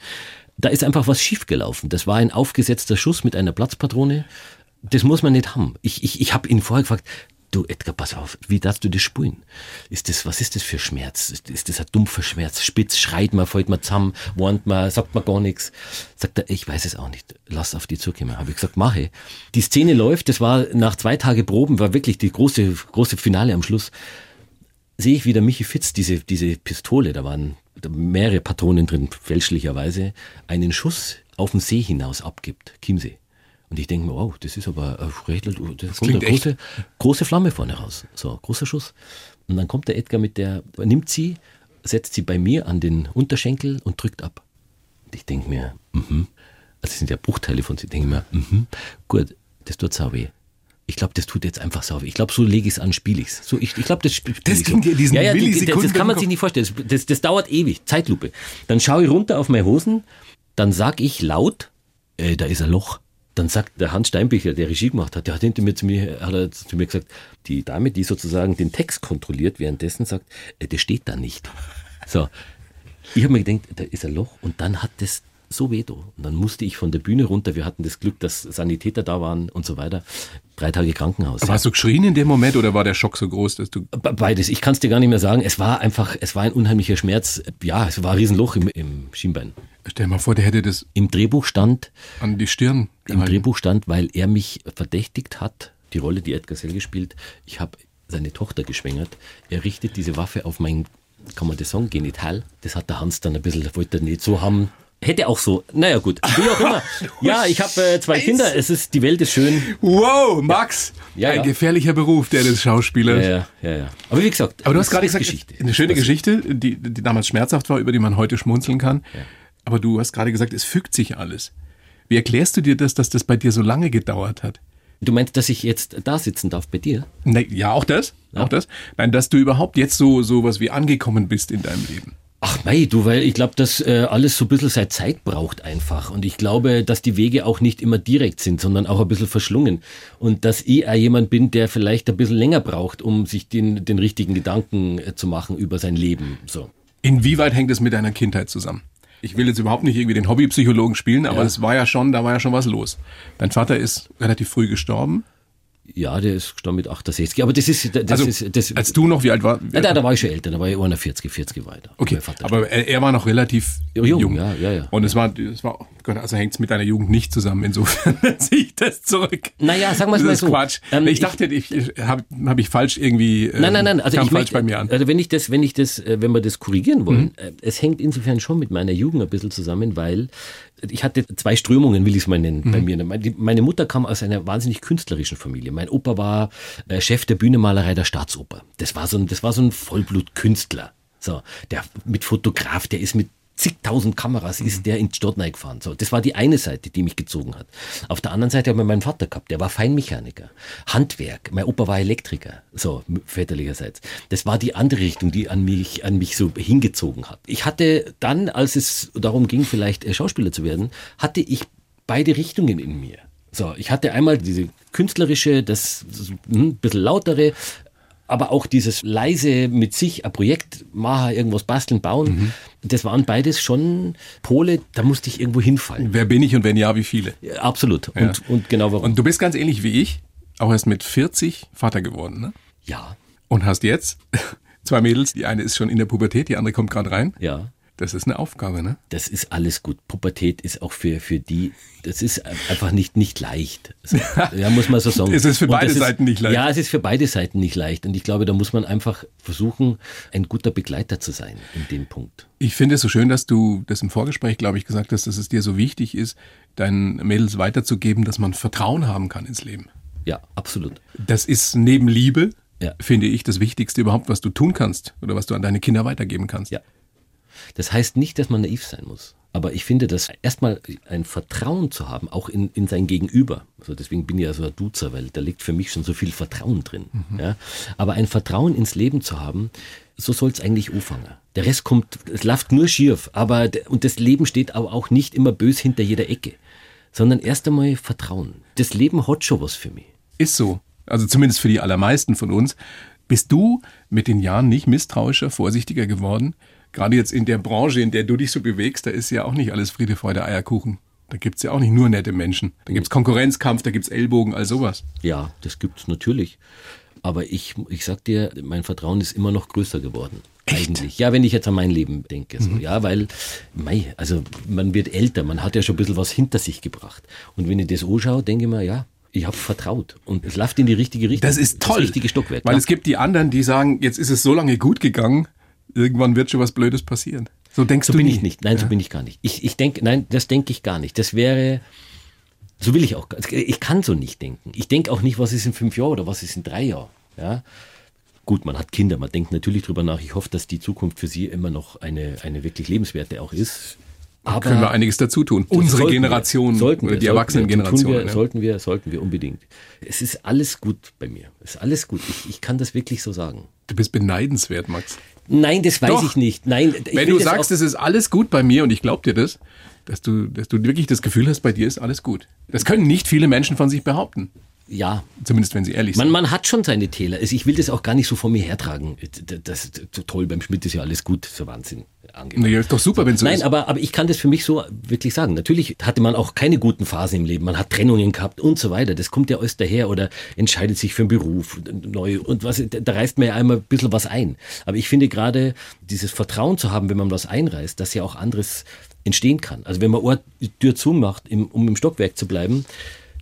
Da ist einfach was schiefgelaufen. Das war ein aufgesetzter Schuss mit einer Platzpatrone. Das muss man nicht haben. Ich, ich, ich habe ihn vorher gefragt, du Edgar, pass auf, wie darfst du das spielen? Ist das, was ist das für Schmerz? Ist, ist das ein dumpfer Schmerz? Spitz, schreit man, fällt man zusammen, warnt man, sagt man gar nichts. Sagt er, ich weiß es auch nicht, lass auf die zukommen. Habe ich gesagt, mache. Die Szene läuft, das war nach zwei Tagen Proben, war wirklich die große, große Finale am Schluss. Sehe ich wieder Michi Fitz, diese, diese Pistole, da waren mehrere Patronen drin, fälschlicherweise, einen Schuss auf den See hinaus abgibt, Chiemsee. Und ich denke mir, wow, das ist aber das kommt eine große, große Flamme vorne raus. So, großer Schuss. Und dann kommt der Edgar mit der, nimmt sie, setzt sie bei mir an den Unterschenkel und drückt ab. Und ich denke mir, mhm, also das sind ja Bruchteile von sie, denke mir, mhm, gut, das tut sau weh. Ich glaube, das tut jetzt einfach sauber. Ich glaube, so lege ich es an, spiele ich es. So, ich ich glaube, das spiele ich so. Diesen ja, ja, das, das kann man sich nicht vorstellen. Das, das, das dauert ewig, Zeitlupe. Dann schaue ich runter auf meine Hosen, dann sage ich laut, äh, da ist ein Loch. Dann sagt der Hans Steinbichler, der Regie gemacht hat, der hat hinter mir zu mir, hat er zu mir gesagt, die Dame, die sozusagen den Text kontrolliert, währenddessen sagt, äh, das steht da nicht. So, ich habe mir gedacht, da ist ein Loch und dann hat das so weh da. Und dann musste ich von der Bühne runter, wir hatten das Glück, dass Sanitäter da waren und so weiter. Drei Tage Krankenhaus. Aber hast du geschrien in dem Moment oder war der Schock so groß, dass du... Beides, ich kann es dir gar nicht mehr sagen. Es war einfach, es war ein unheimlicher Schmerz. Ja, es war ein Riesenloch im, im Schienbein. Stell dir mal vor, der hätte das... Im Drehbuch stand... An die Stirn gehalten. Im Drehbuch stand, weil er mich verdächtigt hat, die Rolle, die Edgar Selge spielt, ich habe seine Tochter geschwängert. Er richtet diese Waffe auf mein, kann man das sagen, Genital. Das hat der Hans dann ein bisschen, wollte er nicht so haben... Hätte auch so. Naja, gut. Wie auch immer. Ja, ich habe äh, zwei Kinder. Es ist, die Welt ist schön. Wow, Max. Ja. Ja, ein ja. gefährlicher Beruf, der des Schauspielers. Ja, ja, ja. Aber wie gesagt, aber du hast gerade gesagt, Geschichte. Eine schöne Was? Geschichte, die, die damals schmerzhaft war, über die man heute schmunzeln kann. Ja. Aber du hast gerade gesagt, es fügt sich alles. Wie erklärst du dir das, dass das bei dir so lange gedauert hat? Du meinst, dass ich jetzt da sitzen darf bei dir? Nee, ja, auch das. Ja. Auch das. Nein, dass du überhaupt jetzt so, so was wie angekommen bist in deinem Leben. Ach mei, du, weil ich glaube, dass äh, alles so ein bisschen seine Zeit braucht einfach. Und ich glaube, dass die Wege auch nicht immer direkt sind, sondern auch ein bisschen verschlungen. Und dass ich auch jemand bin, der vielleicht ein bisschen länger braucht, um sich den, den richtigen Gedanken äh, zu machen über sein Leben. So. Inwieweit hängt es mit deiner Kindheit zusammen? Ich will jetzt überhaupt nicht irgendwie den Hobbypsychologen spielen, aber es war ja schon, da war ja schon was los. Dein Vater ist relativ früh gestorben. Ja, der ist gestorben mit achtundsechzig, aber das ist... Das also, ist das, als du noch, wie alt war? Ja, da, da war ich schon älter, da war ich einundvierzig, vierzig weiter. Okay, aber er, er war noch relativ jung. jung. Ja, ja, ja. Und ja. es war, es war Gott, also hängt es mit deiner Jugend nicht zusammen, insofern ziehe ich das zurück. Naja, sagen wir es mal so. Das ist Quatsch. Ähm, ich dachte, ich, ich habe hab ich falsch irgendwie... Ähm, nein, nein, nein, also kam ich falsch möchte, bei mir an. Also wenn ich das, wenn ich das, wenn wir das korrigieren wollen, mhm. es hängt insofern schon mit meiner Jugend ein bisschen zusammen, weil... Ich hatte zwei Strömungen, will ich es mal nennen, mhm. bei mir. Meine Mutter kam aus einer wahnsinnig künstlerischen Familie. Mein Opa war Chef der Bühnenmalerei der Staatsoper. Das war so ein, das war so ein Vollblutkünstler. So, der mit Fotograf, der ist mit zigtausend Kameras, mhm. ist der in die Stadt reingefahren. So, das war die eine Seite, die mich gezogen hat. Auf der anderen Seite haben wir meinen Vater gehabt, der war Feinmechaniker. Handwerk, mein Opa war Elektriker, so väterlicherseits. Das war die andere Richtung, die an mich, an mich so hingezogen hat. Ich hatte dann, als es darum ging, vielleicht Schauspieler zu werden, hatte ich beide Richtungen in mir. So, ich hatte einmal diese künstlerische, das, das ein bisschen lautere, aber auch dieses leise mit sich, ein Projekt machen, irgendwas basteln, bauen, mhm. das waren beides schon Pole, da musste ich irgendwo hinfallen. Wer bin ich und wenn ja, wie viele? Ja, absolut. Ja. Und, und genau warum. Und du bist ganz ähnlich wie ich, auch erst mit vierzig Vater geworden, ne? Ja. Und hast jetzt zwei Mädels, die eine ist schon in der Pubertät, die andere kommt gerade rein. Ja. Das ist eine Aufgabe, ne? Das ist alles gut. Pubertät ist auch für, für die, das ist einfach nicht, nicht leicht. So, ja, muss man so sagen. Es ist für beide Seiten ist, nicht leicht. Ja, es ist für beide Seiten nicht leicht. Und ich glaube, da muss man einfach versuchen, ein guter Begleiter zu sein in dem Punkt. Ich finde es so schön, dass du das im Vorgespräch, glaube ich, gesagt hast, dass es dir so wichtig ist, deinen Mädels weiterzugeben, dass man Vertrauen haben kann ins Leben. Ja, absolut. Das ist neben Liebe, ja. finde ich, das Wichtigste überhaupt, was du tun kannst oder was du an deine Kinder weitergeben kannst. Ja. Das heißt nicht, dass man naiv sein muss. Aber ich finde, dass erstmal ein Vertrauen zu haben, auch in, in sein Gegenüber. Also deswegen bin ich ja so ein Duzer, weil da liegt für mich schon so viel Vertrauen drin. Mhm. Ja? Aber ein Vertrauen ins Leben zu haben, so soll es eigentlich anfangen. Der Rest kommt, es läuft nur schief. Aber, und das Leben steht aber auch nicht immer bös hinter jeder Ecke. Sondern erst einmal Vertrauen. Das Leben hat schon was für mich. Ist so. Also zumindest für die allermeisten von uns. Bist du mit den Jahren nicht misstrauischer, vorsichtiger geworden? Gerade jetzt in der Branche, in der du dich so bewegst, da ist ja auch nicht alles Friede, Freude, Eierkuchen. Da gibt's ja auch nicht nur nette Menschen. Da gibt's Konkurrenzkampf, da gibt's Ellbogen, all sowas. Ja, das gibt's natürlich. Aber ich, ich sag dir, mein Vertrauen ist immer noch größer geworden. Echt? Eigentlich. Ja, wenn ich jetzt an mein Leben denke. So. Mhm. Ja, weil, mei, also man wird älter, man hat ja schon ein bisschen was hinter sich gebracht. Und wenn ich das anschaue, denke ich mir, ja, ich habe vertraut und es läuft in die richtige Richtung. Das ist toll. Das richtige Stockwerk. Weil ja. es gibt die anderen, die sagen, jetzt ist es so lange gut gegangen, irgendwann wird schon was Blödes passieren. So denkst so du bin nie. ich nicht. Nein, ja. so bin ich gar nicht. Ich, ich denke, nein, das denke ich gar nicht. Das wäre, so will ich auch. Ich kann so nicht denken. Ich denke auch nicht, was ist in fünf Jahren oder was ist in drei Jahren. Ja? Gut, man hat Kinder, man denkt natürlich drüber nach. Ich hoffe, dass die Zukunft für sie immer noch eine, eine wirklich lebenswerte auch ist. Aber können wir einiges dazu tun. Unsere Generation, wir, wir, die Erwachsenengeneration. Ja. Sollten wir, sollten wir unbedingt. Es ist alles gut bei mir. Es ist alles gut. Ich, ich kann das wirklich so sagen. Du bist beneidenswert, Max. Nein, das weiß Doch. ich nicht. Nein, ich Wenn du das sagst, es ist alles gut bei mir, und ich glaube dir das, dass du, dass du wirklich das Gefühl hast, bei dir ist alles gut. Das können nicht viele Menschen von sich behaupten. Ja. Zumindest, wenn sie ehrlich sind. Man, man hat schon seine Täler. Also ich will das auch gar nicht so vor mir hertragen. Das, das, so toll, beim Schmidt ist ja alles gut, so Wahnsinn. Angebracht. Naja, ist doch super, wenn es so Nein, ist. aber, aber ich kann das für mich so wirklich sagen. Natürlich hatte man auch keine guten Phasen im Leben. Man hat Trennungen gehabt und so weiter. Das kommt ja alles daher, oder entscheidet sich für einen Beruf neu und was. Da reißt man ja einmal ein bisschen was ein. Aber ich finde gerade, dieses Vertrauen zu haben, wenn man was einreißt, dass ja auch anderes entstehen kann. Also wenn man Ohr Tür zumacht, im, um im Stockwerk zu bleiben,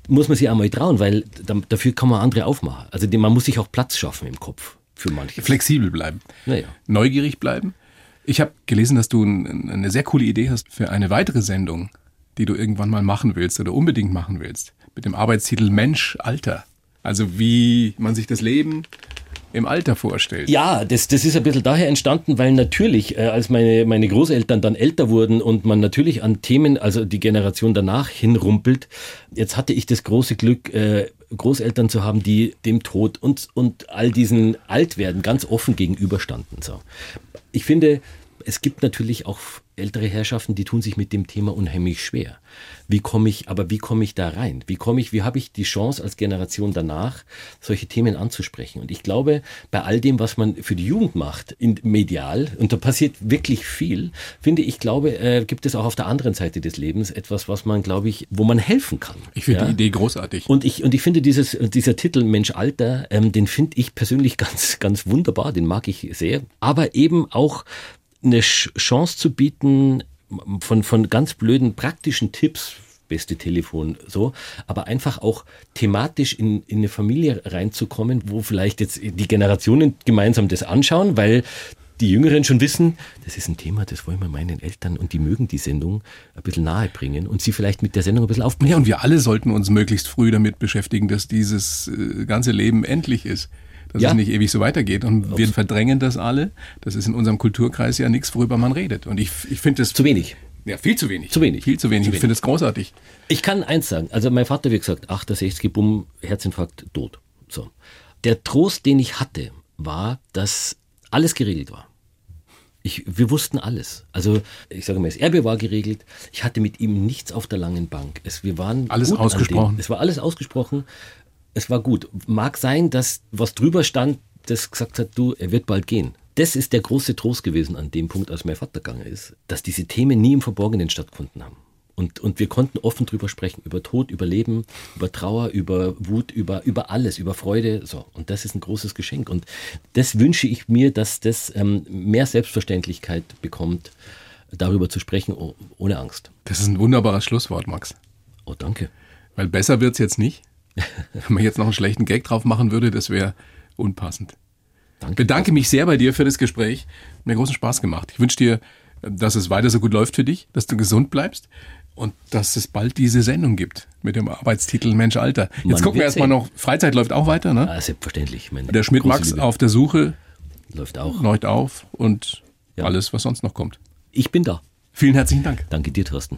muss man sich einmal trauen, weil dafür kann man andere aufmachen. Also man muss sich auch Platz schaffen im Kopf für manche. Flexibel bleiben. Naja. Neugierig bleiben. Ich habe gelesen, dass du eine sehr coole Idee hast für eine weitere Sendung, die du irgendwann mal machen willst oder unbedingt machen willst, mit dem Arbeitstitel Mensch Alter. Also wie man sich das Leben im Alter vorstellt. Ja, das, das ist ein bisschen daher entstanden, weil natürlich, äh, als meine, meine Großeltern dann älter wurden und man natürlich an Themen, also die Generation danach hinrumpelt, jetzt hatte ich das große Glück, äh, Großeltern zu haben, die dem Tod und, und all diesen Altwerden ganz offen gegenüberstanden. So. Ich finde, es gibt natürlich auch ältere Herrschaften, die tun sich mit dem Thema unheimlich schwer. Wie komme ich, aber wie komme ich da rein? Wie komme ich, wie habe ich die Chance als Generation danach, solche Themen anzusprechen? Und ich glaube, bei all dem, was man für die Jugend macht, in, medial, und da passiert wirklich viel, finde ich, glaube, äh, gibt es auch auf der anderen Seite des Lebens etwas, was man, glaube ich, wo man helfen kann. Ich finde ja? die Idee großartig. Und ich, und ich finde dieses, dieser Titel Mensch Alter, ähm, den finde ich persönlich ganz, ganz wunderbar, den mag ich sehr. Aber eben auch eine Chance zu bieten, von, von ganz blöden praktischen Tipps, beste Telefon, so, aber einfach auch thematisch in, in eine Familie reinzukommen, wo vielleicht jetzt die Generationen gemeinsam das anschauen, weil die Jüngeren schon wissen, das ist ein Thema, das wollen wir meinen Eltern, und die mögen die Sendung ein bisschen nahe bringen und sie vielleicht mit der Sendung ein bisschen aufbringen. Ja, und wir alle sollten uns möglichst früh damit beschäftigen, dass dieses ganze Leben endlich ist. Dass ja. es nicht ewig so weitergeht. Und wir verdrängen das alle. Das ist in unserem Kulturkreis ja nichts, worüber man redet. Und ich, ich finde das... Zu wenig. Ja, viel zu wenig. Zu wenig. Viel zu wenig. Zu wenig. Ich finde das großartig. Ich kann eins sagen. Also mein Vater, wie gesagt, achtundsechzig, bumm, Herzinfarkt, tot. So. Der Trost, den ich hatte, war, dass alles geregelt war. Ich, wir wussten alles. Also ich sage mal, das Erbe war geregelt. Ich hatte mit ihm nichts auf der langen Bank. Es, wir waren alles gut ausgesprochen. Es war alles ausgesprochen. Es war gut. Mag sein, dass was drüber stand, das gesagt hat, du, er wird bald gehen. Das ist der große Trost gewesen an dem Punkt, als mein Vater gegangen ist, dass diese Themen nie im Verborgenen stattgefunden haben. Und, und wir konnten offen drüber sprechen, über Tod, über Leben, über Trauer, über Wut, über, über alles, über Freude. So. Und das ist ein großes Geschenk. Und das wünsche ich mir, dass das ähm, mehr Selbstverständlichkeit bekommt, darüber zu sprechen, oh, ohne Angst. Das ist ein wunderbares Schlusswort, Max. Oh, danke. Weil besser wird's jetzt nicht. Wenn man jetzt noch einen schlechten Gag drauf machen würde, das wäre unpassend. Danke. Ich bedanke mich sehr bei dir für das Gespräch. Hat mir großen Spaß gemacht. Ich wünsche dir, dass es weiter so gut läuft für dich, dass du gesund bleibst und dass es bald diese Sendung gibt mit dem Arbeitstitel Mensch Alter. Jetzt man gucken wir erstmal noch, Freizeit läuft auch weiter, ne? Ah, selbstverständlich. Meine der Schmidt Max auf der Suche läuft auch. Läuft auf und ja. alles, was sonst noch kommt. Ich bin da. Vielen herzlichen Dank. Danke dir, Thorsten.